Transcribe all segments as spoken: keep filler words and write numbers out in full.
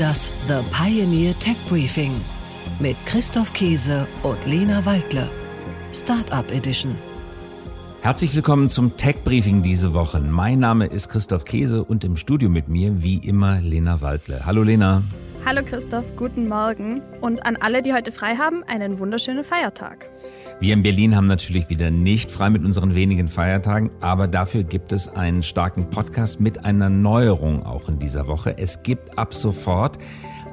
das The Pioneer Tech Briefing mit Christoph Käse und Lena Waldle. Startup Edition. Herzlich willkommen zum Tech Briefing diese Woche. Mein Name ist Christoph Käse und im Studio mit mir wie immer Lena Waldle. Hallo Lena. Hallo Christoph, guten Morgen und an alle, die heute frei haben, einen wunderschönen Feiertag. Wir in Berlin haben natürlich wieder nicht frei mit unseren wenigen Feiertagen, aber dafür gibt es einen starken Podcast mit einer Neuerung auch in dieser Woche. Es gibt ab sofort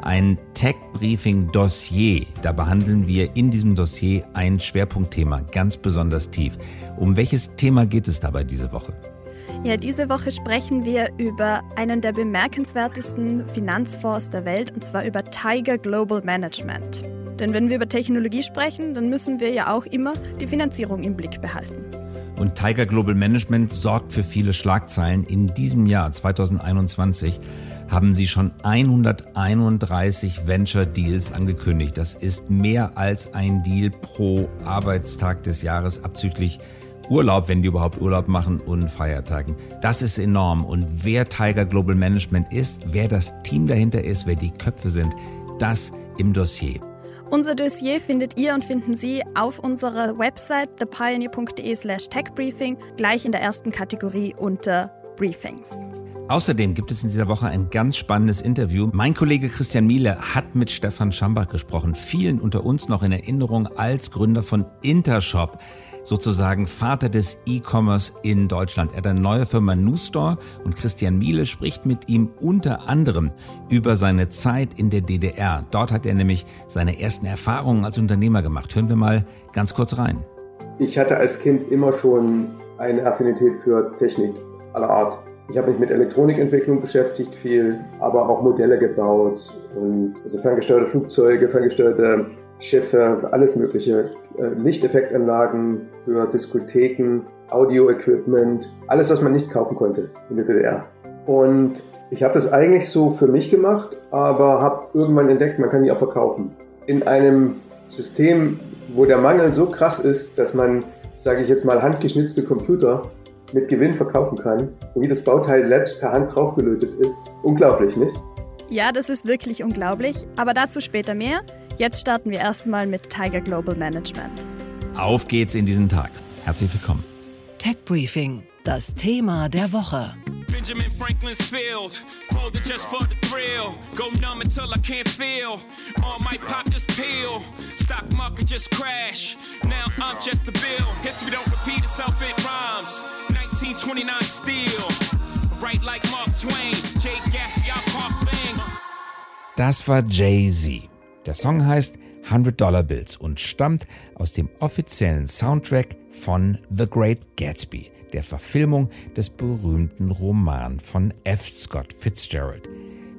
ein Tech-Briefing-Dossier. Da behandeln wir in diesem Dossier ein Schwerpunktthema, ganz besonders tief. Um welches Thema geht es dabei diese Woche? Ja, diese Woche sprechen wir über einen der bemerkenswertesten Finanzfonds der Welt, und zwar über Tiger Global Management. Denn wenn wir über Technologie sprechen, dann müssen wir ja auch immer die Finanzierung im Blick behalten. Und Tiger Global Management sorgt für viele Schlagzeilen. In diesem Jahr zwanzig einundzwanzig haben sie schon hunderteinunddreißig Venture Deals angekündigt. Das ist mehr als ein Deal pro Arbeitstag des Jahres, abzüglich Urlaub, wenn die überhaupt Urlaub machen, und Feiertagen. Das ist enorm. Und wer Tiger Global Management ist, wer das Team dahinter ist, wer die Köpfe sind, das im Dossier. Unser Dossier findet ihr und finden Sie auf unserer Website the pioneer dot d e slash tech briefing, gleich in der ersten Kategorie unter Briefings. Außerdem gibt es in dieser Woche ein ganz spannendes Interview. Mein Kollege Christian Miele hat mit Stefan Schambach gesprochen, vielen unter uns noch in Erinnerung als Gründer von Intershop, sozusagen Vater des E-Commerce in Deutschland. Er hat eine neue Firma, NuStore, und Christian Miele spricht mit ihm unter anderem über seine Zeit in der D D R. Dort hat er nämlich seine ersten Erfahrungen als Unternehmer gemacht. Hören wir mal ganz kurz rein. Ich hatte als Kind immer schon eine Affinität für Technik aller Art. Ich habe mich mit Elektronikentwicklung beschäftigt viel, aber auch Modelle gebaut und also ferngesteuerte Flugzeuge, ferngesteuerte Schiffe, alles mögliche, Lichteffektanlagen für Diskotheken, Audio-Equipment, alles, was man nicht kaufen konnte in der D D R. Und ich habe das eigentlich so für mich gemacht, aber habe irgendwann entdeckt, man kann die auch verkaufen. In einem System, wo der Mangel so krass ist, dass man, sage ich jetzt mal, handgeschnitzte Computer mit Gewinn verkaufen kann, wo jedes Bauteil selbst per Hand draufgelötet ist. Unglaublich, nicht? Ja, das ist wirklich unglaublich, aber dazu später mehr. Jetzt starten wir erstmal mit Tiger Global Management. Auf geht's in diesen Tag. Herzlich willkommen. Tech Briefing, das Thema der Woche. Benjamin Franklin's field, folded just for the thrill. Go numb until I can't feel. All my pop just peel. Stock market just crash. Now I'm just a bill. History don't repeat itself, it rhymes. nineteen twenty-nine still. Right like Mark Twain. Jay Gatsby, I park things. Das war Jay-Z. Der Song heißt Hundred Dollar Bills und stammt aus dem offiziellen Soundtrack von The Great Gatsby, der Verfilmung des berühmten Romans von F. Scott Fitzgerald.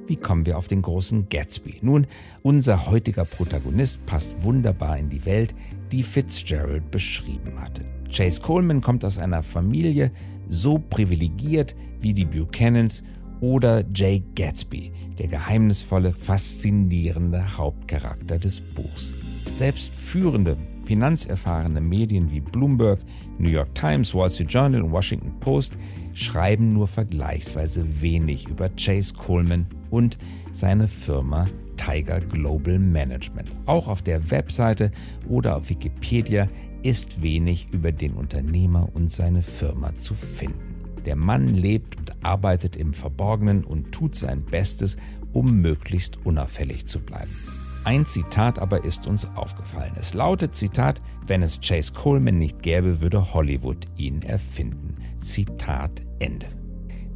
Wie kommen wir auf den großen Gatsby? Nun, unser heutiger Protagonist passt wunderbar in die Welt, die Fitzgerald beschrieben hatte. Chase Coleman kommt aus einer Familie so privilegiert wie die Buchanans oder Jay Gatsby, der geheimnisvolle, faszinierende Hauptcharakter des Buchs. Selbst führende finanzerfahrene Medien wie Bloomberg, New York Times, Wall Street Journal und Washington Post schreiben nur vergleichsweise wenig über Chase Coleman und seine Firma Tiger Global Management. Auch auf der Webseite oder auf Wikipedia ist wenig über den Unternehmer und seine Firma zu finden. Der Mann lebt und arbeitet im Verborgenen und tut sein Bestes, um möglichst unauffällig zu bleiben. Ein Zitat aber ist uns aufgefallen. Es lautet, Zitat, wenn es Chase Coleman nicht gäbe, würde Hollywood ihn erfinden. Zitat Ende.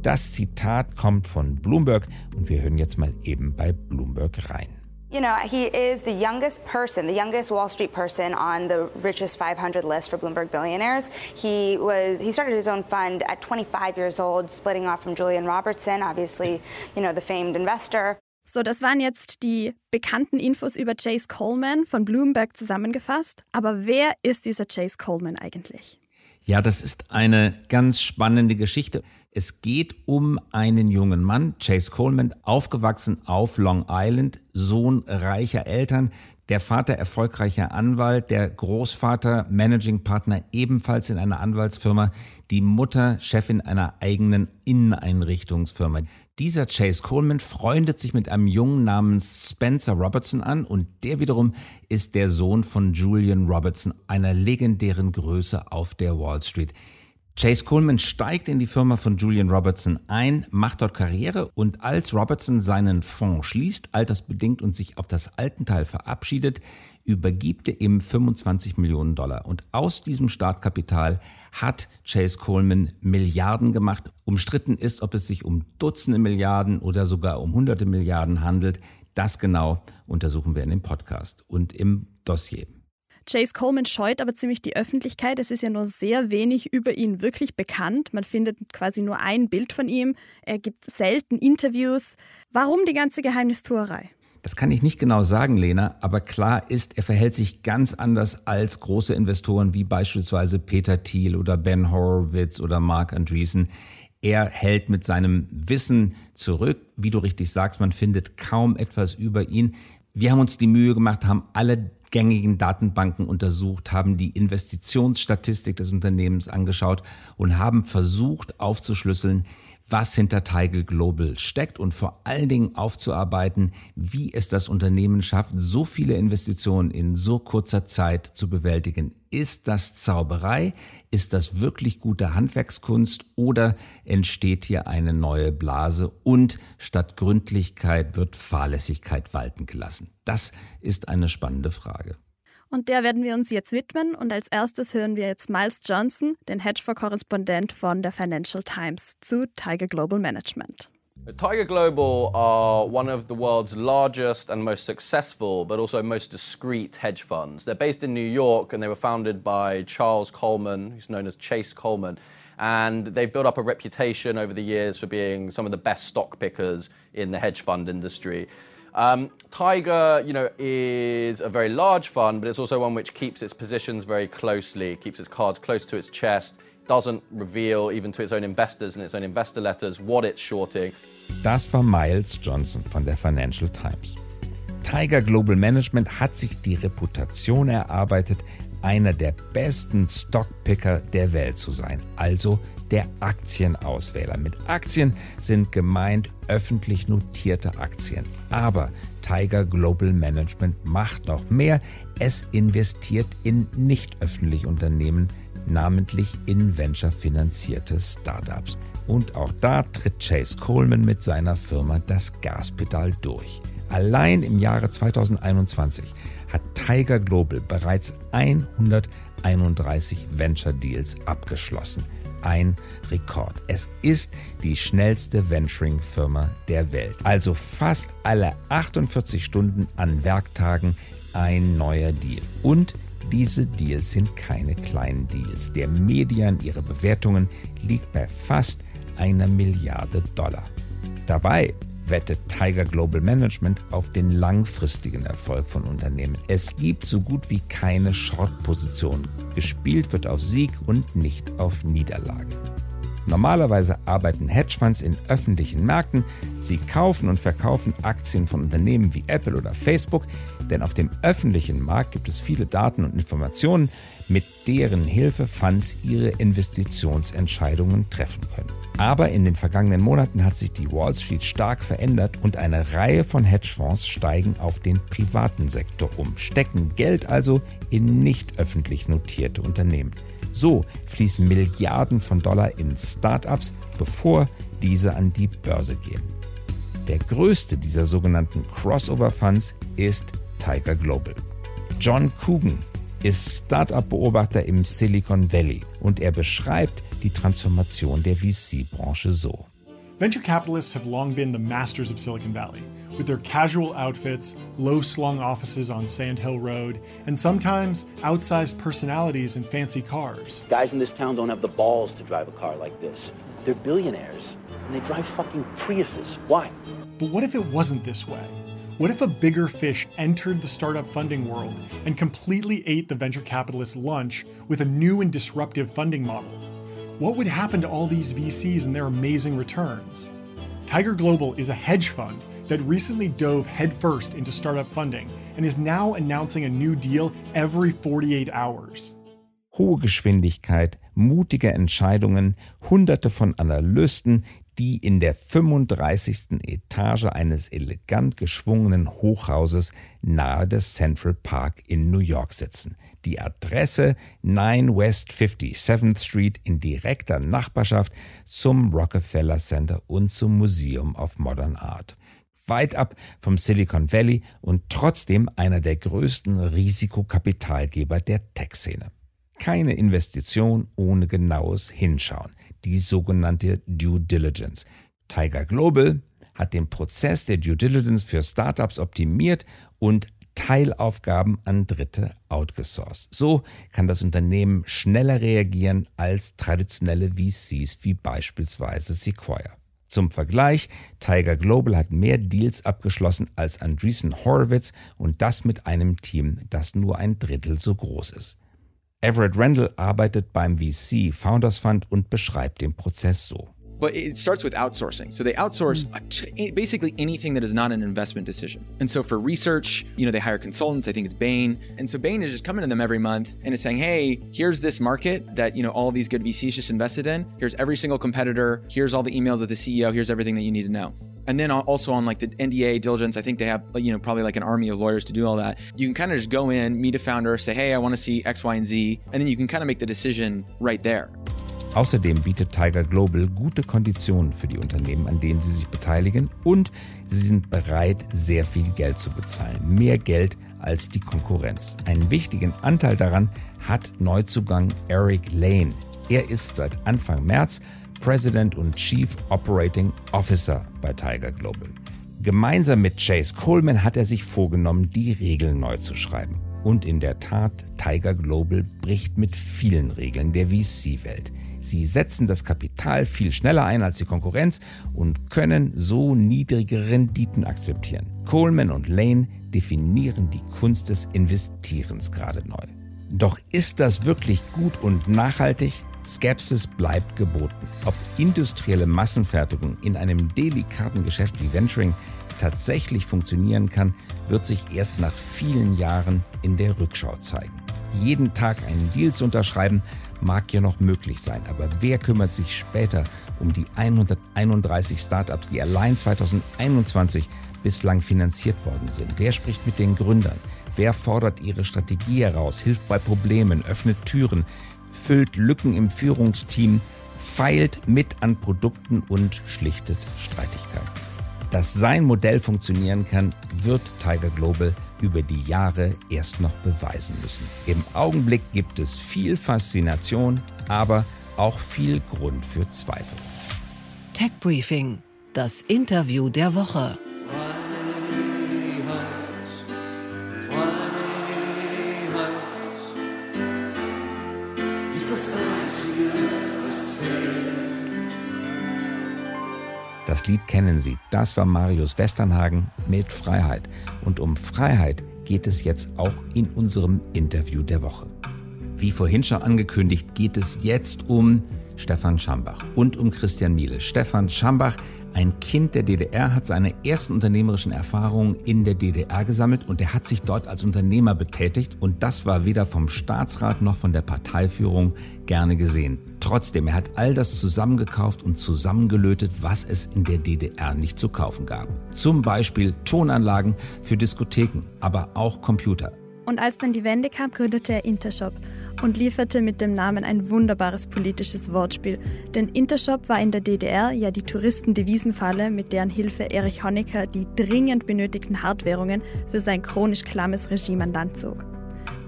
Das Zitat kommt von Bloomberg und wir hören jetzt mal eben bei Bloomberg rein. You know, he is the youngest person, the youngest Wall Street person on the richest five hundred list for Bloomberg billionaires. He was he started his own fund at twenty-five years old, splitting off from Julian Robertson, obviously, you know, the famed investor. So, das waren jetzt die bekannten Infos über Chase Coleman von Bloomberg zusammengefasst. Aber wer ist dieser Chase Coleman eigentlich? Ja, das ist eine ganz spannende Geschichte. Es geht um einen jungen Mann, Chase Coleman, aufgewachsen auf Long Island, Sohn reicher Eltern, der Vater erfolgreicher Anwalt, der Großvater Managing Partner ebenfalls in einer Anwaltsfirma, die Mutter Chefin einer eigenen Inneneinrichtungsfirma. Dieser Chase Coleman freundet sich mit einem Jungen namens Spencer Robertson an und der wiederum ist der Sohn von Julian Robertson, einer legendären Größe auf der Wall Street. Chase Coleman steigt in die Firma von Julian Robertson ein, macht dort Karriere und als Robertson seinen Fonds schließt, altersbedingt und sich auf das Altenteil verabschiedet, übergibt er ihm fünfundzwanzig Millionen Dollar. Und aus diesem Startkapital hat Chase Coleman Milliarden gemacht. Umstritten ist, ob es sich um Dutzende Milliarden oder sogar um hunderte Milliarden handelt. Das genau untersuchen wir in dem Podcast und im Dossier. Chase Coleman scheut aber ziemlich die Öffentlichkeit. Es ist ja nur sehr wenig über ihn wirklich bekannt. Man findet quasi nur ein Bild von ihm. Er gibt selten Interviews. Warum die ganze Geheimnistuerei? Das kann ich nicht genau sagen, Lena, aber klar ist, er verhält sich ganz anders als große Investoren wie beispielsweise Peter Thiel oder Ben Horowitz oder Mark Andreessen. Er hält mit seinem Wissen zurück. Wie du richtig sagst, man findet kaum etwas über ihn. Wir haben uns die Mühe gemacht, haben alle gängigen Datenbanken untersucht, haben die Investitionsstatistik des Unternehmens angeschaut und haben versucht aufzuschlüsseln, was hinter Tiger Global steckt und vor allen Dingen aufzuarbeiten, wie es das Unternehmen schafft, so viele Investitionen in so kurzer Zeit zu bewältigen. Ist das Zauberei? Ist das wirklich gute Handwerkskunst? Oder entsteht hier eine neue Blase und statt Gründlichkeit wird Fahrlässigkeit walten gelassen? Das ist eine spannende Frage. Und der werden wir uns jetzt widmen und als erstes hören wir jetzt Miles Johnson, den Hedgefonds-Korrespondent von der Financial Times, zu Tiger Global Management. Tiger Global are one of the world's largest and most successful, but also most discreet hedge funds. They're based in New York and they were founded by Charles Coleman, who's known as Chase Coleman. And they've built up a reputation over the years for being some of the best stock pickers in the hedge fund industry. Um, Tiger, you know, is a very large fund, but it's also one which keeps its positions very closely, keeps its cards close to its chest, doesn't reveal even to its own investors and its own investor letters what it's shorting. Das war Miles Johnson von der Financial Times. Tiger Global Management hat sich die Reputation erarbeitet, einer der besten Stockpicker der Welt zu sein, also der Aktienauswähler. Mit Aktien sind gemeint öffentlich notierte Aktien. Aber Tiger Global Management macht noch mehr. Es investiert in nicht öffentliche Unternehmen, namentlich in venture-finanzierte Startups. Und auch da tritt Chase Coleman mit seiner Firma das Gaspedal durch. Allein im Jahre zweitausendeinundzwanzig hat Tiger Global bereits hunderteinunddreißig Venture-Deals abgeschlossen. Ein Rekord. Es ist die schnellste Venturing-Firma der Welt. Also fast alle achtundvierzig Stunden an Werktagen ein neuer Deal. Und diese Deals sind keine kleinen Deals. Der Median ihrer Bewertungen liegt bei fast einer Milliarde Dollar. Dabei wettet Tiger Global Management auf den langfristigen Erfolg von Unternehmen. Es gibt so gut wie keine Short-Position. Gespielt wird auf Sieg und nicht auf Niederlage. Normalerweise arbeiten Hedgefonds in öffentlichen Märkten. Sie kaufen und verkaufen Aktien von Unternehmen wie Apple oder Facebook, denn auf dem öffentlichen Markt gibt es viele Daten und Informationen, mit deren Hilfe Fonds ihre Investitionsentscheidungen treffen können. Aber in den vergangenen Monaten hat sich die Wall Street stark verändert und eine Reihe von Hedgefonds steigen auf den privaten Sektor um, stecken Geld also in nicht öffentlich notierte Unternehmen. So fließen Milliarden von Dollar in Startups, bevor diese an die Börse gehen. Der größte dieser sogenannten Crossover-Funds ist Tiger Global. John Coogan ist Startup-Beobachter im Silicon Valley und er beschreibt die Transformation der V C-Branche so. Venture capitalists have long been the masters of Silicon Valley, with their casual outfits, low-slung offices on Sand Hill Road, and sometimes outsized personalities in fancy cars. Guys in this town don't have the balls to drive a car like this. They're billionaires, and they drive fucking Priuses. Why? But what if it wasn't this way? What if a bigger fish entered the startup funding world and completely ate the venture capitalist's lunch with a new and disruptive funding model? What would happen to all these V Cs and their amazing returns? Tiger Global is a hedge fund that recently dove headfirst into startup funding and is now announcing a new deal every forty-eight hours. Hohe Geschwindigkeit, mutige Entscheidungen, Hunderte von Analysten, die in der fünfunddreißigsten Etage eines elegant geschwungenen Hochhauses nahe des Central Park in New York sitzen. Die Adresse nine West fifty-seventh Street in direkter Nachbarschaft zum Rockefeller Center und zum Museum of Modern Art. Weit ab vom Silicon Valley und trotzdem einer der größten Risikokapitalgeber der Tech-Szene. Keine Investition ohne genaues Hinschauen, die sogenannte Due Diligence. Tiger Global hat den Prozess der Due Diligence für Startups optimiert und Teilaufgaben an Dritte outgesourced. So kann das Unternehmen schneller reagieren als traditionelle V Cs wie beispielsweise Sequoia. Zum Vergleich, Tiger Global hat mehr Deals abgeschlossen als Andreessen Horowitz und das mit einem Team, das nur ein Drittel so groß ist. Everett Randall arbeitet beim V C Founders Fund und beschreibt den Prozess so. But it starts with outsourcing. So they outsource basically anything that is not an investment decision. And so for research, you know, they hire consultants. I think it's Bain. And so Bain is just coming to them every month and is saying, hey, here's this market that, you know, all these good V Cs just invested in. Here's every single competitor. Here's all the emails of the C E O. Here's everything that you need to know. And then also on like the N D A diligence, I think they have, you know, probably like an army of lawyers to do all that. You can kind of just go in, meet a founder, say, hey, I want to see X, Y, and Z. And then you can kind of make the decision right there. Außerdem bietet Tiger Global gute Konditionen für die Unternehmen, an denen sie sich beteiligen, und sie sind bereit, sehr viel Geld zu bezahlen. Mehr Geld als die Konkurrenz. Einen wichtigen Anteil daran hat Neuzugang Eric Lane. Er ist seit Anfang März President und Chief Operating Officer bei Tiger Global. Gemeinsam mit Chase Coleman hat er sich vorgenommen, die Regeln neu zu schreiben. Und in der Tat, Tiger Global bricht mit vielen Regeln der V C-Welt. Sie setzen das Kapital viel schneller ein als die Konkurrenz und können so niedrigere Renditen akzeptieren. Coleman und Lane definieren die Kunst des Investierens gerade neu. Doch ist das wirklich gut und nachhaltig? Skepsis bleibt geboten. Ob industrielle Massenfertigung in einem delikaten Geschäft wie Venturing tatsächlich funktionieren kann, wird sich erst nach vielen Jahren in der Rückschau zeigen. Jeden Tag einen Deal zu unterschreiben, mag ja noch möglich sein, aber wer kümmert sich später um die hunderteinunddreißig Startups, die allein zweitausendeinundzwanzig bislang finanziert worden sind? Wer spricht mit den Gründern? Wer fordert ihre Strategie heraus, hilft bei Problemen, öffnet Türen, füllt Lücken im Führungsteam, feilt mit an Produkten und schlichtet Streitigkeiten? Dass sein Modell funktionieren kann, wird Tiger Global über die Jahre erst noch beweisen müssen. Im Augenblick gibt es viel Faszination, aber auch viel Grund für Zweifel. Tech Briefing, das Interview der Woche. Freiheit, Freiheit ist das einzige, was zählt. Das Lied kennen Sie, das war Marius Westernhagen mit Freiheit. Und um Freiheit geht es jetzt auch in unserem Interview der Woche. Wie vorhin schon angekündigt, geht es jetzt um Stefan Schambach und um Christian Miele. Stefan Schambach, ein Kind der D D R, hat seine ersten unternehmerischen Erfahrungen in der D D R gesammelt und er hat sich dort als Unternehmer betätigt und das war weder vom Staatsrat noch von der Parteiführung gerne gesehen. Trotzdem, er hat all das zusammengekauft und zusammengelötet, was es in der D D R nicht zu kaufen gab. Zum Beispiel Tonanlagen für Diskotheken, aber auch Computer. Und als dann die Wende kam, gründete er Intershop und lieferte mit dem Namen ein wunderbares politisches Wortspiel. Denn Intershop war in der D D R ja die Touristendevisenfalle, mit deren Hilfe Erich Honecker die dringend benötigten Hartwährungen für sein chronisch klammes Regime an Land zog.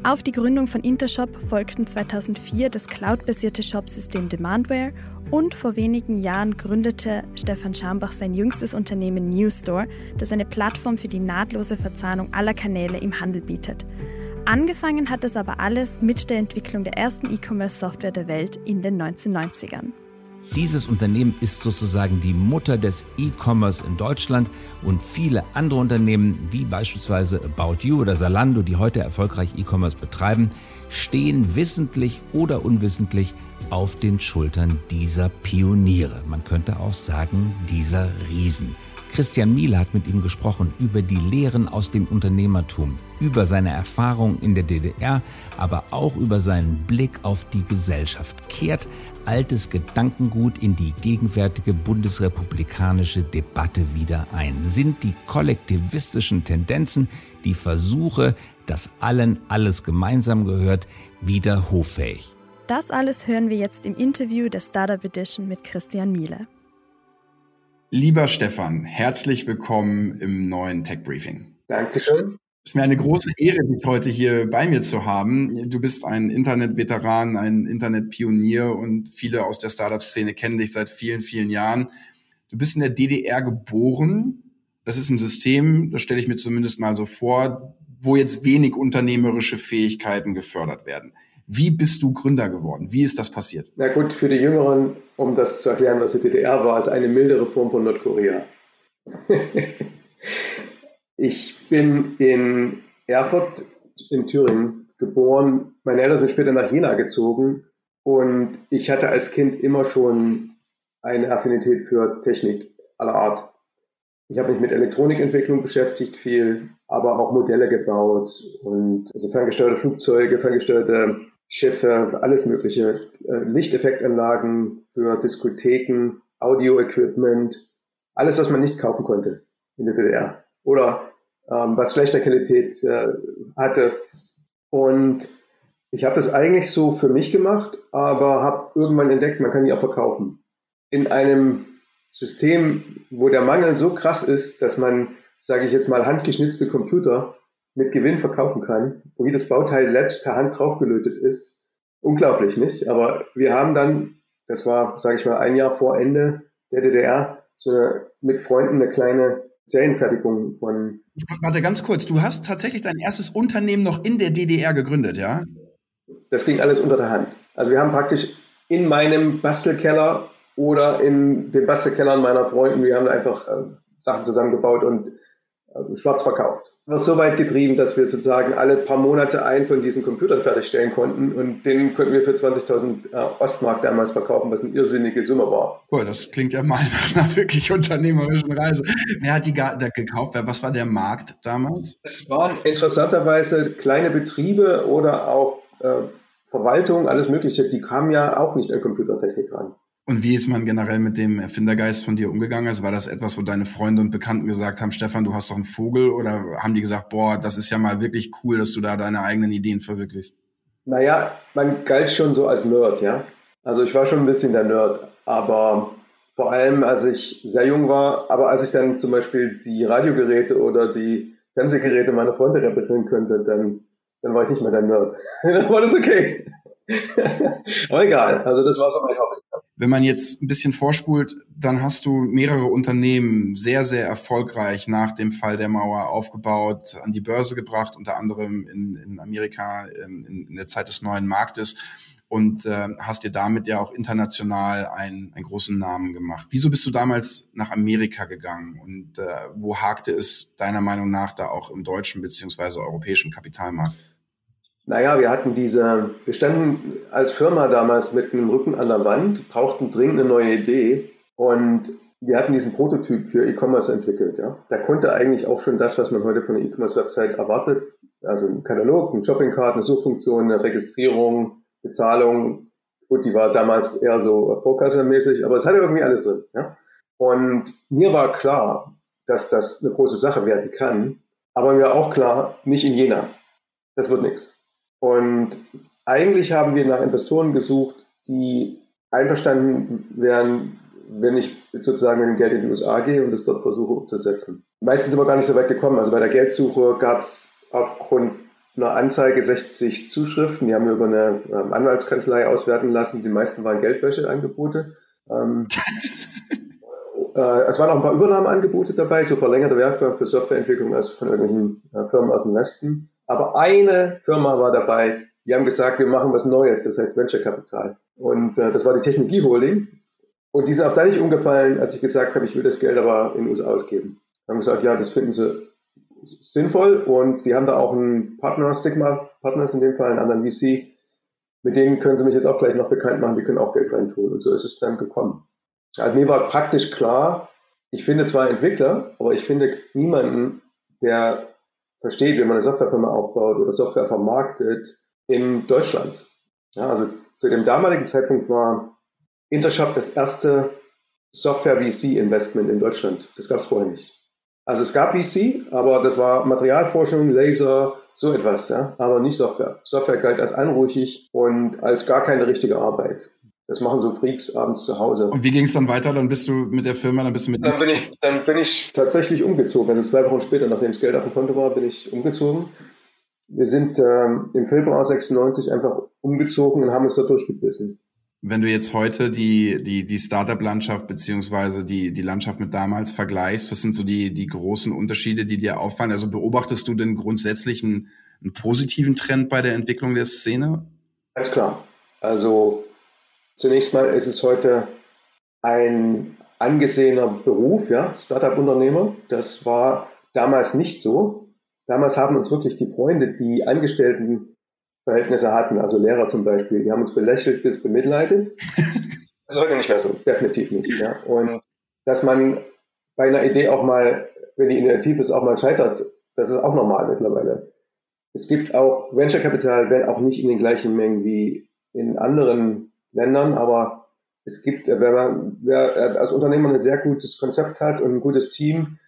Auf die Gründung von Intershop folgten zweitausendvier das cloud-basierte Shopsystem Demandware und vor wenigen Jahren gründete Stefan Schambach sein jüngstes Unternehmen Newstore, das eine Plattform für die nahtlose Verzahnung aller Kanäle im Handel bietet. Angefangen hat es aber alles mit der Entwicklung der ersten E-Commerce-Software der Welt in den neunzehnhundertneunzigern. Dieses Unternehmen ist sozusagen die Mutter des E-Commerce in Deutschland und viele andere Unternehmen, wie beispielsweise About You oder Zalando, die heute erfolgreich E-Commerce betreiben, stehen wissentlich oder unwissentlich auf den Schultern dieser Pioniere. Man könnte auch sagen, dieser Riesen. Christian Miele hat mit ihm gesprochen über die Lehren aus dem Unternehmertum, über seine Erfahrung in der D D R, aber auch über seinen Blick auf die Gesellschaft. Kehrt altes Gedankengut in die gegenwärtige bundesrepublikanische Debatte wieder ein? Sind die kollektivistischen Tendenzen, die Versuche, dass allen alles gemeinsam gehört, wieder hoffähig? Das alles hören wir jetzt im Interview der Startup Edition mit Christian Miele. Lieber Stefan, herzlich willkommen im neuen Tech Briefing. Dankeschön. Es ist mir eine große Ehre, dich heute hier bei mir zu haben. Du bist ein Internet-Veteran, ein Internet-Pionier und viele aus der Startup-Szene kennen dich seit vielen, vielen Jahren. Du bist in der D D R geboren. Das ist ein System, das stelle ich mir zumindest mal so vor, wo jetzt wenig unternehmerische Fähigkeiten gefördert werden. Wie bist du Gründer geworden? Wie ist das passiert? Na gut, für die Jüngeren, um das zu erklären, was die D D R war, ist eine mildere Form von Nordkorea. Ich bin in Erfurt in Thüringen geboren. Meine Eltern sind später nach Jena gezogen und ich hatte als Kind immer schon eine Affinität für Technik aller Art. Ich habe mich mit Elektronikentwicklung beschäftigt viel, aber auch Modelle gebaut und also ferngesteuerte Flugzeuge, ferngesteuerte Schiffe, alles mögliche, Lichteffektanlagen für Diskotheken, Audio-Equipment, alles, was man nicht kaufen konnte in der D D R oder ähm, was schlechter Qualität äh, hatte. Und ich habe das eigentlich so für mich gemacht, aber habe irgendwann entdeckt, man kann die auch verkaufen. In einem System, wo der Mangel so krass ist, dass man, sage ich jetzt mal, handgeschnitzte Computer mit Gewinn verkaufen kann, wo jedes Bauteil selbst per Hand draufgelötet ist. Unglaublich, nicht? Aber wir haben dann, das war, sage ich mal, ein Jahr vor Ende der D D R, so eine, mit Freunden eine kleine Serienfertigung von... Warte, ganz kurz, du hast tatsächlich dein erstes Unternehmen noch in der D D R gegründet, ja? Das ging alles unter der Hand. Also wir haben praktisch in meinem Bastelkeller oder in den Bastelkellern meiner Freunden, wir haben einfach äh, Sachen zusammengebaut und äh, schwarz verkauft. Das so weit getrieben, dass wir sozusagen alle paar Monate einen von diesen Computern fertigstellen konnten und den konnten wir für zwanzigtausend äh, Ostmark damals verkaufen, was eine irrsinnige Summe war. Cool, das klingt ja mal nach einer wirklich unternehmerischen Reise. Wer hat die da gekauft? Was war der Markt damals? Es waren interessanterweise kleine Betriebe oder auch äh, Verwaltung, alles Mögliche, die kamen ja auch nicht an Computertechnik ran. Und wie ist man generell mit dem Erfindergeist von dir umgegangen? Also war das etwas, wo deine Freunde und Bekannten gesagt haben, Stefan, du hast doch einen Vogel? Oder haben die gesagt, boah, das ist ja mal wirklich cool, dass du da deine eigenen Ideen verwirklichst? Naja, man galt schon so als Nerd, ja. Also ich war schon ein bisschen der Nerd. Aber vor allem, als ich sehr jung war, aber als ich dann zum Beispiel die Radiogeräte oder die Fernsehgeräte meiner Freunde reparieren könnte, dann, dann war ich nicht mehr der Nerd. Dann war das okay. Aber egal, also das war so mein Hobby. Wenn man jetzt ein bisschen vorspult, dann hast du mehrere Unternehmen sehr, sehr erfolgreich nach dem Fall der Mauer aufgebaut, an die Börse gebracht, unter anderem in, in Amerika, in, in der Zeit des neuen Marktes und äh, hast dir damit ja auch international einen, einen großen Namen gemacht. Wieso bist du damals nach Amerika gegangen und äh, wo hakte es deiner Meinung nach da auch im deutschen bzw. europäischen Kapitalmarkt? Naja, wir hatten diese, wir standen als Firma damals mit einem Rücken an der Wand, brauchten dringend eine neue Idee und wir hatten diesen Prototyp für E-Commerce entwickelt. Ja, da konnte eigentlich auch schon das, was man heute von einer E-Commerce-Website erwartet, also ein Katalog, ein Shopping-Card, eine Suchfunktion, eine Registrierung, Bezahlung. Gut, die war damals eher so vorkassermäßig, aber es hatte irgendwie alles drin. Ja? Und mir war klar, dass das eine große Sache werden kann, aber mir auch klar, nicht in Jena. Das wird nichts. Und eigentlich haben wir nach Investoren gesucht, die einverstanden wären, wenn ich sozusagen mit dem Geld in die U S A gehe und es dort versuche umzusetzen. Meistens sind wir gar nicht so weit gekommen. Also bei der Geldsuche gab es aufgrund einer Anzeige sechzig Zuschriften. Die haben wir über eine ähm, Anwaltskanzlei auswerten lassen. Die meisten waren Geldwäscheangebote. Ähm, äh, es waren auch ein paar Übernahmeangebote dabei, so verlängerte Werkbank für Softwareentwicklung also von irgendwelchen äh, Firmen aus dem Westen. Aber eine Firma war dabei, die haben gesagt, wir machen was Neues, das heißt Venture-Kapital. Und äh, das war die Technologie-Holding. Und die sind auch da nicht umgefallen, als ich gesagt habe, ich will das Geld aber in den U S A ausgeben. Die haben gesagt, ja, das finden sie sinnvoll. Und sie haben da auch einen Partner, Sigma Partners in dem Fall, einen anderen V C. Mit denen können sie mich jetzt auch gleich noch bekannt machen, die können auch Geld reintun. Und so ist es dann gekommen. Also mir war praktisch klar, ich finde zwar Entwickler, aber ich finde niemanden, der versteht, wie man eine Softwarefirma aufbaut oder Software vermarktet in Deutschland. Ja, also zu dem damaligen Zeitpunkt war Intershop das erste Software-V C-Investment in Deutschland. Das gab es vorher nicht. Also es gab V C, aber das war Materialforschung, Laser, so etwas, ja? Aber nicht Software. Software galt als anrüchig und als gar keine richtige Arbeit. Das machen so Freaks abends zu Hause. Und wie ging es dann weiter? Dann bist du mit der Firma, dann bist du mit... Dann bin ich, dann bin ich tatsächlich umgezogen. Also zwei Wochen später, nachdem das Geld auf dem Konto war, bin ich umgezogen. Wir sind ähm, im Februar sechsundneunzig einfach umgezogen und haben uns da durchgebissen. Wenn du jetzt heute die, die, die Startup-Landschaft beziehungsweise die, die Landschaft mit damals vergleichst, was sind so die, die großen Unterschiede, die dir auffallen? Also beobachtest du denn grundsätzlich einen, einen positiven Trend bei der Entwicklung der Szene? Ganz klar. Also... Zunächst mal ist es heute ein angesehener Beruf, ja, Startup-Unternehmer. Das war damals nicht so. Damals haben uns wirklich die Freunde, die Angestelltenverhältnisse hatten, also Lehrer zum Beispiel, die haben uns belächelt bis bemitleidet. Das ist heute nicht mehr so, definitiv nicht. Ja. Und dass man bei einer Idee auch mal, wenn die innovativ ist, auch mal scheitert, das ist auch normal mittlerweile. Es gibt auch Venture-Kapital, wenn auch nicht in den gleichen Mengen wie in anderen Ländern, aber es gibt, wenn man, wer als Unternehmer ein sehr gutes Konzept hat und ein gutes Team,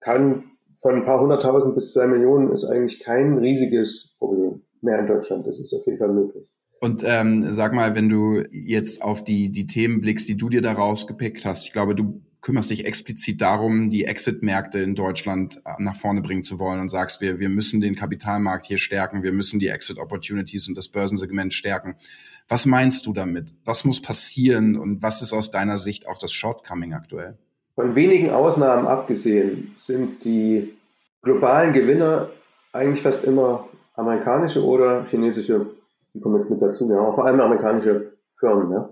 kann von ein paar hunderttausend bis zwei Millionen ist eigentlich kein riesiges Problem mehr in Deutschland. Das ist auf jeden Fall möglich. Und ähm, sag mal, wenn du jetzt auf die, die Themen blickst, die du dir da rausgepickt hast, ich glaube, du kümmerst dich explizit darum, die Exit-Märkte in Deutschland nach vorne bringen zu wollen und sagst, wir, wir müssen den Kapitalmarkt hier stärken, wir müssen die Exit-Opportunities und das Börsensegment stärken. Was meinst du damit? Was muss passieren und was ist aus deiner Sicht auch das Shortcoming aktuell? Von wenigen Ausnahmen abgesehen sind die globalen Gewinner eigentlich fast immer amerikanische oder chinesische, die kommen jetzt mit dazu, ja, vor allem amerikanische Firmen. Ja.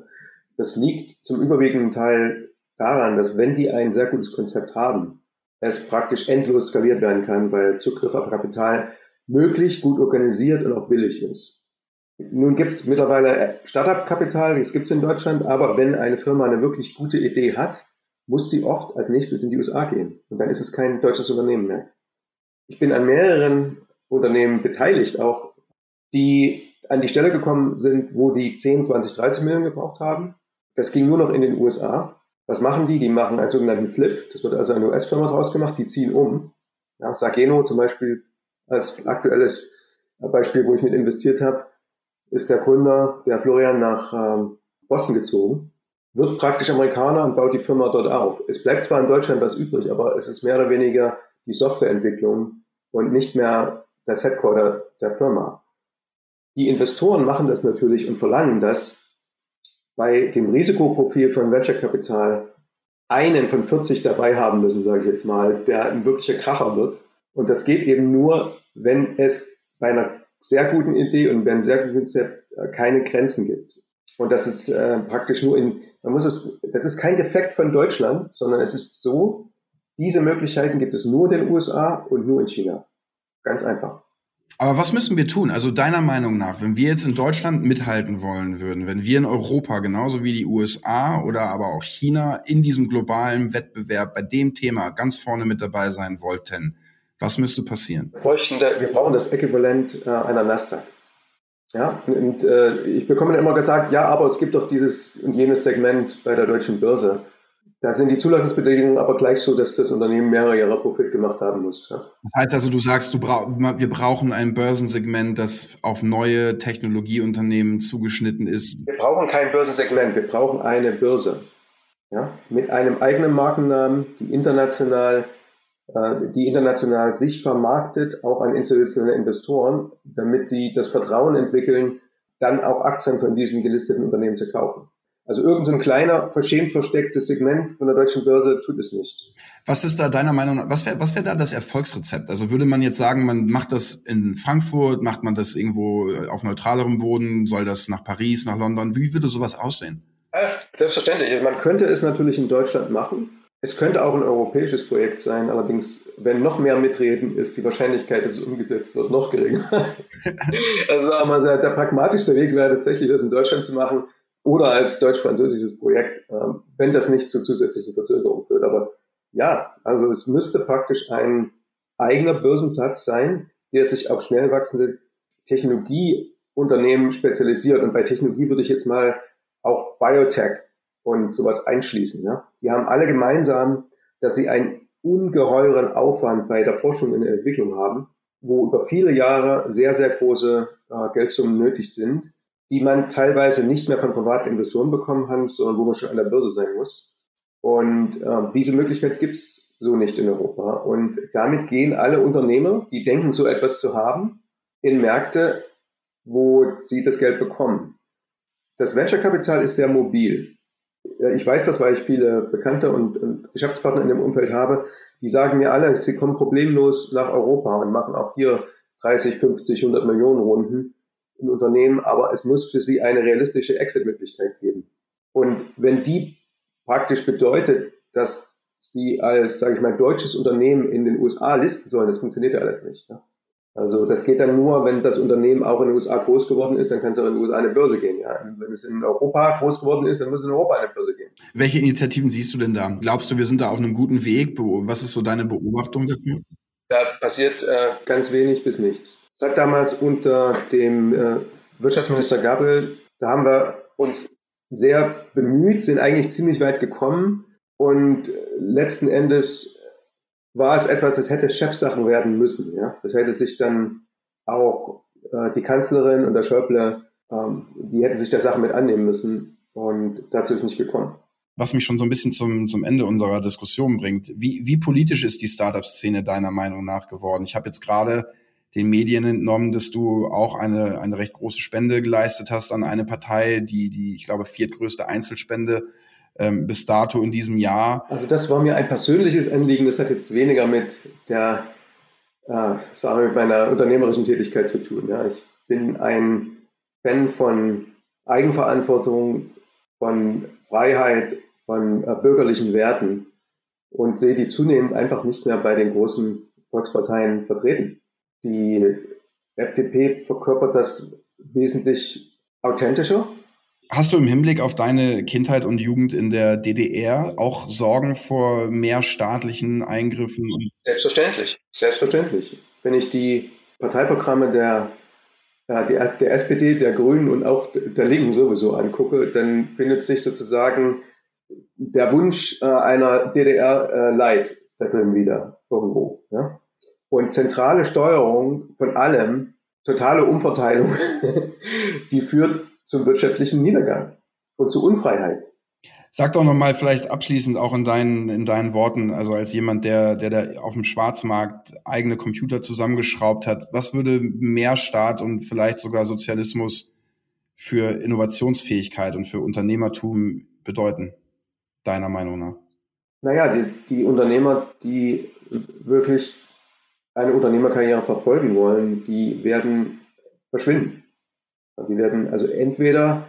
Das liegt zum überwiegenden Teil daran, dass wenn die ein sehr gutes Konzept haben, es praktisch endlos skaliert werden kann, weil Zugriff auf Kapital möglich, gut organisiert und auch billig ist. Nun gibt es mittlerweile Startup-Kapital, das gibt es in Deutschland, aber wenn eine Firma eine wirklich gute Idee hat, muss die oft als nächstes in die U S A gehen. Und dann ist es kein deutsches Unternehmen mehr. Ich bin an mehreren Unternehmen beteiligt auch, die an die Stelle gekommen sind, wo die zehn, zwanzig, dreißig Millionen gebraucht haben. Das ging nur noch in den U S A. Was machen die? Die machen einen sogenannten Flip. Das wird also eine U S-Firma draus gemacht, die ziehen um. Ja, Sageno zum Beispiel als aktuelles Beispiel, wo ich mit investiert habe, ist der Gründer, der Florian, nach ähm, Boston gezogen, wird praktisch Amerikaner und baut die Firma dort auf. Es bleibt zwar in Deutschland was übrig, aber es ist mehr oder weniger die Softwareentwicklung und nicht mehr das Headquarter der Firma. Die Investoren machen das natürlich und verlangen, dass bei dem Risikoprofil von Venture-Kapital einen von vierzig dabei haben müssen, sage ich jetzt mal, der ein wirklicher Kracher wird. Und das geht eben nur, wenn es bei einer sehr guten Idee und wenn sehr gutes Konzept keine Grenzen gibt. Und das ist äh, praktisch nur in, man muss es, das ist kein Defekt von Deutschland, sondern es ist so, diese Möglichkeiten gibt es nur in den U S A und nur in China. Ganz einfach. Aber was müssen wir tun? Also deiner Meinung nach, wenn wir jetzt in Deutschland mithalten wollen würden, wenn wir in Europa genauso wie die U S A oder aber auch China in diesem globalen Wettbewerb bei dem Thema ganz vorne mit dabei sein wollten, was müsste passieren? Wir brauchen das Äquivalent einer Nasdaq. Ja, und äh, ich bekomme immer gesagt, ja, aber es gibt doch dieses und jenes Segment bei der deutschen Börse. Da sind die Zulassungsbedingungen aber gleich so, dass das Unternehmen mehrere Jahre Profit gemacht haben muss. Ja. Das heißt also, du sagst, du bra- wir brauchen ein Börsensegment, das auf neue Technologieunternehmen zugeschnitten ist. Wir brauchen kein Börsensegment, wir brauchen eine Börse. Ja, mit einem eigenen Markennamen, die international die international sich vermarktet, auch an institutionelle Investoren, damit die das Vertrauen entwickeln, dann auch Aktien von diesen gelisteten Unternehmen zu kaufen. Also irgend so ein kleiner, verschämt verstecktes Segment von der deutschen Börse tut es nicht. Was ist da deiner Meinung nach, was wäre was wär da das Erfolgsrezept? Also würde man jetzt sagen, man macht das in Frankfurt, macht man das irgendwo auf neutralerem Boden, soll das nach Paris, nach London? Wie würde sowas aussehen? Ja, selbstverständlich. Also man könnte es natürlich in Deutschland machen. Es könnte auch ein europäisches Projekt sein, allerdings, wenn noch mehr mitreden, ist die Wahrscheinlichkeit, dass es umgesetzt wird, noch geringer. Also sagen wir mal, der pragmatischste Weg wäre tatsächlich, das in Deutschland zu machen oder als deutsch-französisches Projekt, wenn das nicht zu zusätzlichen Verzögerungen führt. Aber Ja, also es müsste praktisch ein eigener Börsenplatz sein, der sich auf schnell wachsende Technologieunternehmen spezialisiert. Und bei Technologie würde ich jetzt mal auch Biotech und sowas einschließen. Ja? Die haben alle gemeinsam, dass sie einen ungeheuren Aufwand bei der Forschung und der Entwicklung haben, wo über viele Jahre sehr, sehr große äh, Geldsummen nötig sind, die man teilweise nicht mehr von privaten Investoren bekommen hat, sondern wo man schon an der Börse sein muss. Und äh, diese Möglichkeit gibt es so nicht in Europa. Und damit gehen alle Unternehmer, die denken, so etwas zu haben, in Märkte, wo sie das Geld bekommen. Das Venture-Kapital ist sehr mobil. Ich weiß das, weil ich viele Bekannte und, und Geschäftspartner in dem Umfeld habe, die sagen mir alle, sie kommen problemlos nach Europa und machen auch hier dreißig, fünfzig, hundert Millionen Runden in Unternehmen, aber es muss für sie eine realistische Exit-Möglichkeit geben. Und wenn die praktisch bedeutet, dass sie als, sage ich mal, deutsches Unternehmen in den U S A listen sollen, das funktioniert ja alles nicht. Ja? Also das geht dann nur, wenn das Unternehmen auch in den U S A groß geworden ist, dann kann es auch in den U S A eine Börse gehen. Ja? Wenn es in Europa groß geworden ist, dann muss es in Europa eine Börse gehen. Welche Initiativen siehst du denn da? Glaubst du, wir sind da auf einem guten Weg? Was ist so deine Beobachtung dafür? Da passiert äh, ganz wenig bis nichts. Es hat damals unter dem äh, Wirtschaftsminister Gabriel, da haben wir uns sehr bemüht, sind eigentlich ziemlich weit gekommen und letzten Endes war es etwas, das hätte Chefsachen werden müssen. Ja? Das hätte sich dann auch äh, die Kanzlerin und der Schäuble, ähm, die hätten sich der Sache mit annehmen müssen und dazu ist nicht gekommen. Was mich schon so ein bisschen zum, zum Ende unserer Diskussion bringt, wie, wie politisch ist die Startup-Szene deiner Meinung nach geworden? Ich habe jetzt gerade den Medien entnommen, dass du auch eine, eine recht große Spende geleistet hast an eine Partei, die, die ich glaube, viertgrößte Einzelspende ähm, bis dato in diesem Jahr. Also das war mir ein persönliches Anliegen, das hat jetzt weniger mit der, äh, sagen wir, mit meiner unternehmerischen Tätigkeit zu tun. Ja. Ich bin ein Fan von Eigenverantwortung, von Freiheit, von äh, bürgerlichen Werten und sehe die zunehmend einfach nicht mehr bei den großen Volksparteien vertreten. Die F D P verkörpert das wesentlich authentischer. Hast du im Hinblick auf deine Kindheit und Jugend in der D D R auch Sorgen vor mehr staatlichen Eingriffen? Selbstverständlich, selbstverständlich. Wenn ich die Parteiprogramme der, der, der S P D, der Grünen und auch der Linken sowieso angucke, dann findet sich sozusagen der Wunsch einer D D R-Light da drin wieder irgendwo, ja? Und zentrale Steuerung von allem, totale Umverteilung, die führt zum wirtschaftlichen Niedergang und zu Unfreiheit. Sag doch nochmal vielleicht abschließend auch in deinen, in deinen Worten, also als jemand, der, der da auf dem Schwarzmarkt eigene Computer zusammengeschraubt hat, was würde mehr Staat und vielleicht sogar Sozialismus für Innovationsfähigkeit und für Unternehmertum bedeuten, deiner Meinung nach? Naja, die, die Unternehmer, die wirklich eine Unternehmerkarriere verfolgen wollen, die werden verschwinden. Die werden also entweder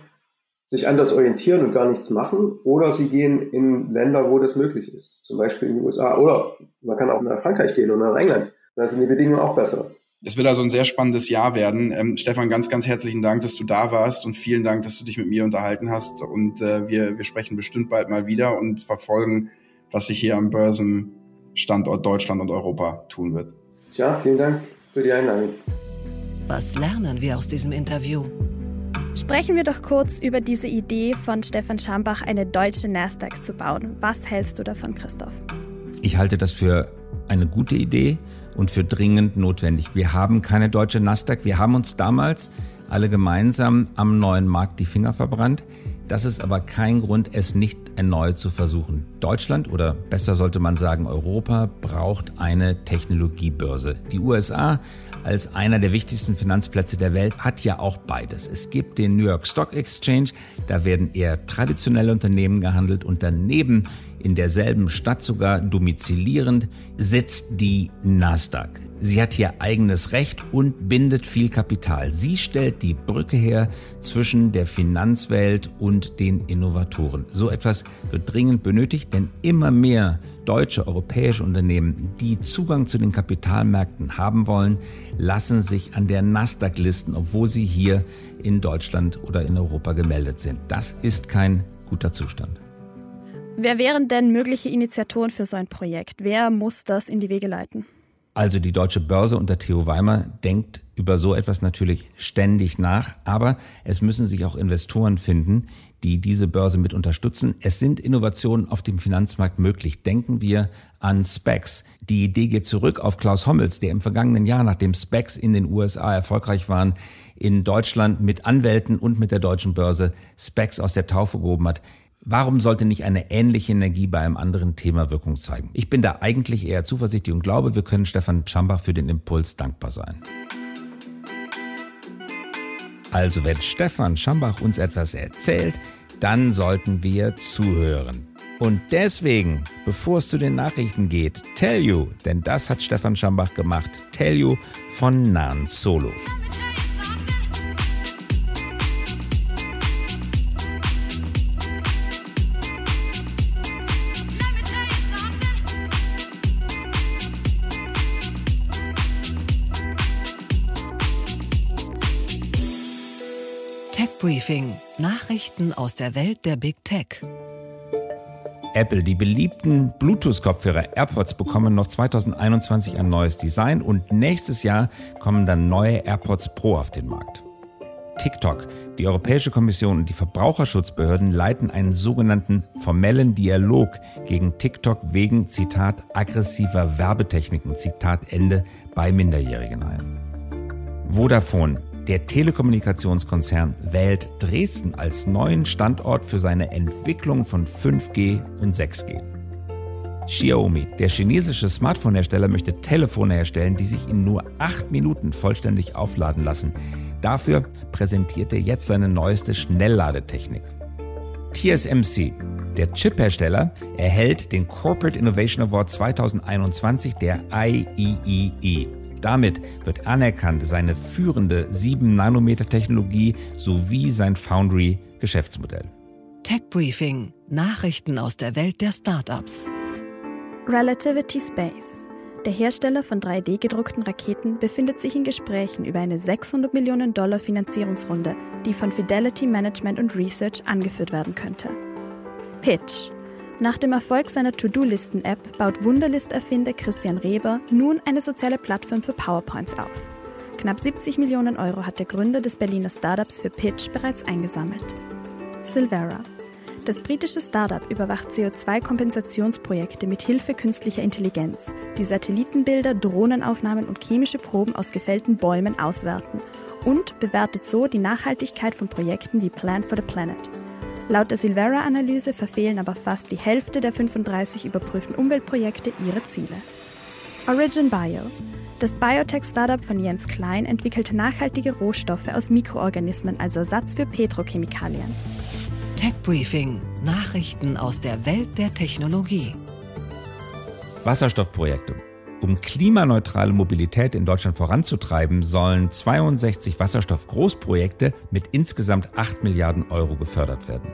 sich anders orientieren und gar nichts machen oder sie gehen in Länder, wo das möglich ist. Zum Beispiel in den U S A oder man kann auch nach Frankreich gehen oder nach England. Da sind die Bedingungen auch besser. Es wird also ein sehr spannendes Jahr werden. Ähm, Stefan, ganz, ganz herzlichen Dank, dass du da warst und vielen Dank, dass du dich mit mir unterhalten hast und äh, wir, wir sprechen bestimmt bald mal wieder und verfolgen, was sich hier am Börsenstandort Deutschland und Europa tun wird. Tja, vielen Dank für die Einladung. Was lernen wir aus diesem Interview? Sprechen wir doch kurz über diese Idee von Stefan Schambach, eine deutsche Nasdaq zu bauen. Was hältst du davon, Christoph? Ich halte das für eine gute Idee und für dringend notwendig. Wir haben keine deutsche Nasdaq. Wir haben uns damals alle gemeinsam am neuen Markt die Finger verbrannt. Das ist aber kein Grund, es nicht erneut zu versuchen. Deutschland oder besser sollte man sagen Europa braucht eine Technologiebörse. Die U S A als einer der wichtigsten Finanzplätze der Welt hat ja auch beides. Es gibt den New York Stock Exchange, da werden eher traditionelle Unternehmen gehandelt und daneben in derselben Stadt sogar domizilierend sitzt die Nasdaq. Sie hat hier eigenes Recht und bindet viel Kapital. Sie stellt die Brücke her zwischen der Finanzwelt und den Innovatoren. So etwas wird dringend benötigt, denn immer mehr deutsche, europäische Unternehmen, die Zugang zu den Kapitalmärkten haben wollen, lassen sich an der Nasdaq listen, obwohl sie hier in Deutschland oder in Europa gemeldet sind. Das ist kein guter Zustand. Wer wären denn mögliche Initiatoren für so ein Projekt? Wer muss das in die Wege leiten? Also die Deutsche Börse unter Theo Weimer denkt über so etwas natürlich ständig nach, aber es müssen sich auch Investoren finden, die diese Börse mit unterstützen. Es sind Innovationen auf dem Finanzmarkt möglich. Denken wir an SPACs. Die Idee geht zurück auf Klaus Hommels, der im vergangenen Jahr, nachdem SPACs in den U S A erfolgreich waren, in Deutschland mit Anwälten und mit der Deutschen Börse SPACs aus der Taufe gehoben hat. Warum sollte nicht eine ähnliche Energie bei einem anderen Thema Wirkung zeigen? Ich bin da eigentlich eher zuversichtlich und glaube, wir können Stefan Schambach für den Impuls dankbar sein. Also wenn Stefan Schambach uns etwas erzählt, dann sollten wir zuhören. Und deswegen, bevor es zu den Nachrichten geht, Tell You, denn das hat Stefan Schambach gemacht, Tell You von Nan Solo. Briefing. Nachrichten aus der Welt der Big Tech. Apple, die beliebten Bluetooth-Kopfhörer AirPods, bekommen noch zwanzig einundzwanzig ein neues Design und nächstes Jahr kommen dann neue AirPods Pro auf den Markt. TikTok. Die Europäische Kommission und die Verbraucherschutzbehörden leiten einen sogenannten formellen Dialog gegen TikTok wegen, Zitat, aggressiver Werbetechniken, Zitat Ende, bei Minderjährigen ein. Vodafone. Der Telekommunikationskonzern wählt Dresden als neuen Standort für seine Entwicklung von fünf G und sechs G. Xiaomi, der chinesische Smartphone-Hersteller, möchte Telefone herstellen, die sich in nur acht Minuten vollständig aufladen lassen. Dafür präsentiert er jetzt seine neueste Schnellladetechnik. T S M C, der Chip-Hersteller, erhält den Corporate Innovation Award zwanzig einundzwanzig der I triple E. Damit wird anerkannt seine führende sieben Nanometer Technologie sowie sein Foundry-Geschäftsmodell. Tech Briefing: Nachrichten aus der Welt der Startups. Relativity Space. Der Hersteller von drei D gedruckten Raketen befindet sich in Gesprächen über eine sechshundert Millionen Dollar Finanzierungsrunde, die von Fidelity Management und Research angeführt werden könnte. Pitch. Nach dem Erfolg seiner To-Do-Listen-App baut Wunderlist-Erfinder Christian Reber nun eine soziale Plattform für PowerPoints auf. Knapp siebzig Millionen Euro hat der Gründer des Berliner Startups für Pitch bereits eingesammelt. Silvera. Das britische Startup überwacht C O zwei Kompensationsprojekte mit Hilfe künstlicher Intelligenz, die Satellitenbilder, Drohnenaufnahmen und chemische Proben aus gefällten Bäumen auswerten und bewertet so die Nachhaltigkeit von Projekten wie Plan for the Planet. Laut der Silvera-Analyse verfehlen aber fast die Hälfte der fünfunddreißig überprüften Umweltprojekte ihre Ziele. Origin Bio. Das Biotech-Startup von Jens Klein entwickelte nachhaltige Rohstoffe aus Mikroorganismen als Ersatz für Petrochemikalien. Tech Briefing: Nachrichten aus der Welt der Technologie. Wasserstoffprojekte. Um klimaneutrale Mobilität in Deutschland voranzutreiben, sollen zweiundsechzig Wasserstoff-Großprojekte mit insgesamt acht Milliarden Euro gefördert werden.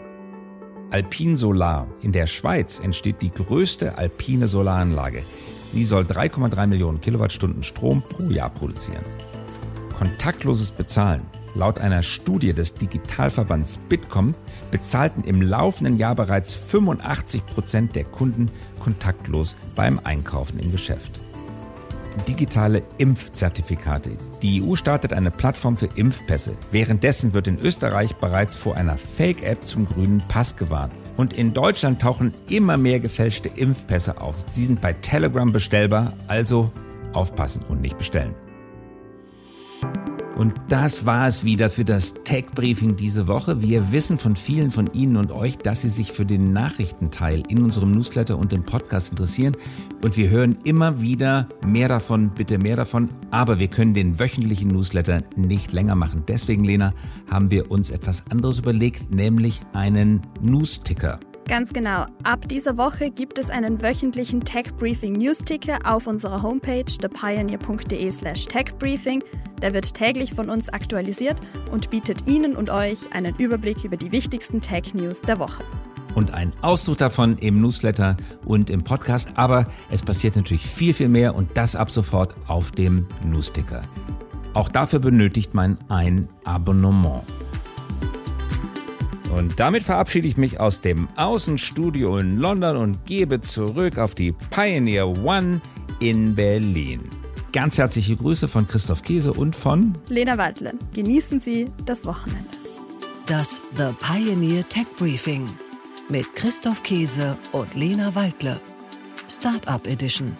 Alpin Solar. In der Schweiz entsteht die größte alpine Solaranlage. Sie soll drei Komma drei Millionen Kilowattstunden Strom pro Jahr produzieren. Kontaktloses Bezahlen. Laut einer Studie des Digitalverbands Bitkom bezahlten im laufenden Jahr bereits fünfundachtzig Prozent der Kunden kontaktlos beim Einkaufen im Geschäft. Digitale Impfzertifikate. Die E U startet eine Plattform für Impfpässe. Währenddessen wird in Österreich bereits vor einer Fake-App zum grünen Pass gewarnt. Und in Deutschland tauchen immer mehr gefälschte Impfpässe auf. Sie sind bei Telegram bestellbar, also aufpassen und nicht bestellen. Und das war es wieder für das Tech-Briefing diese Woche. Wir wissen von vielen von Ihnen und euch, dass Sie sich für den Nachrichtenteil in unserem Newsletter und dem Podcast interessieren. Und wir hören immer wieder mehr davon, bitte mehr davon. Aber wir können den wöchentlichen Newsletter nicht länger machen. Deswegen, Lena, haben wir uns etwas anderes überlegt, nämlich einen News-Ticker. Ganz genau. Ab dieser Woche gibt es einen wöchentlichen Tech-Briefing-News-Ticker auf unserer Homepage the pioneer dot d e slash tech briefing. Der wird täglich von uns aktualisiert und bietet Ihnen und euch einen Überblick über die wichtigsten Tech-News der Woche. Und ein Auszug davon im Newsletter und im Podcast. Aber es passiert natürlich viel, viel mehr und das ab sofort auf dem News-Ticker. Auch dafür benötigt man ein Abonnement. Und damit verabschiede ich mich aus dem Außenstudio in London und gebe zurück auf die Pioneer One in Berlin. Ganz herzliche Grüße von Christoph Käse und von Lena Waldle. Genießen Sie das Wochenende. Das The Pioneer Tech Briefing mit Christoph Käse und Lena Waldle. Startup Edition.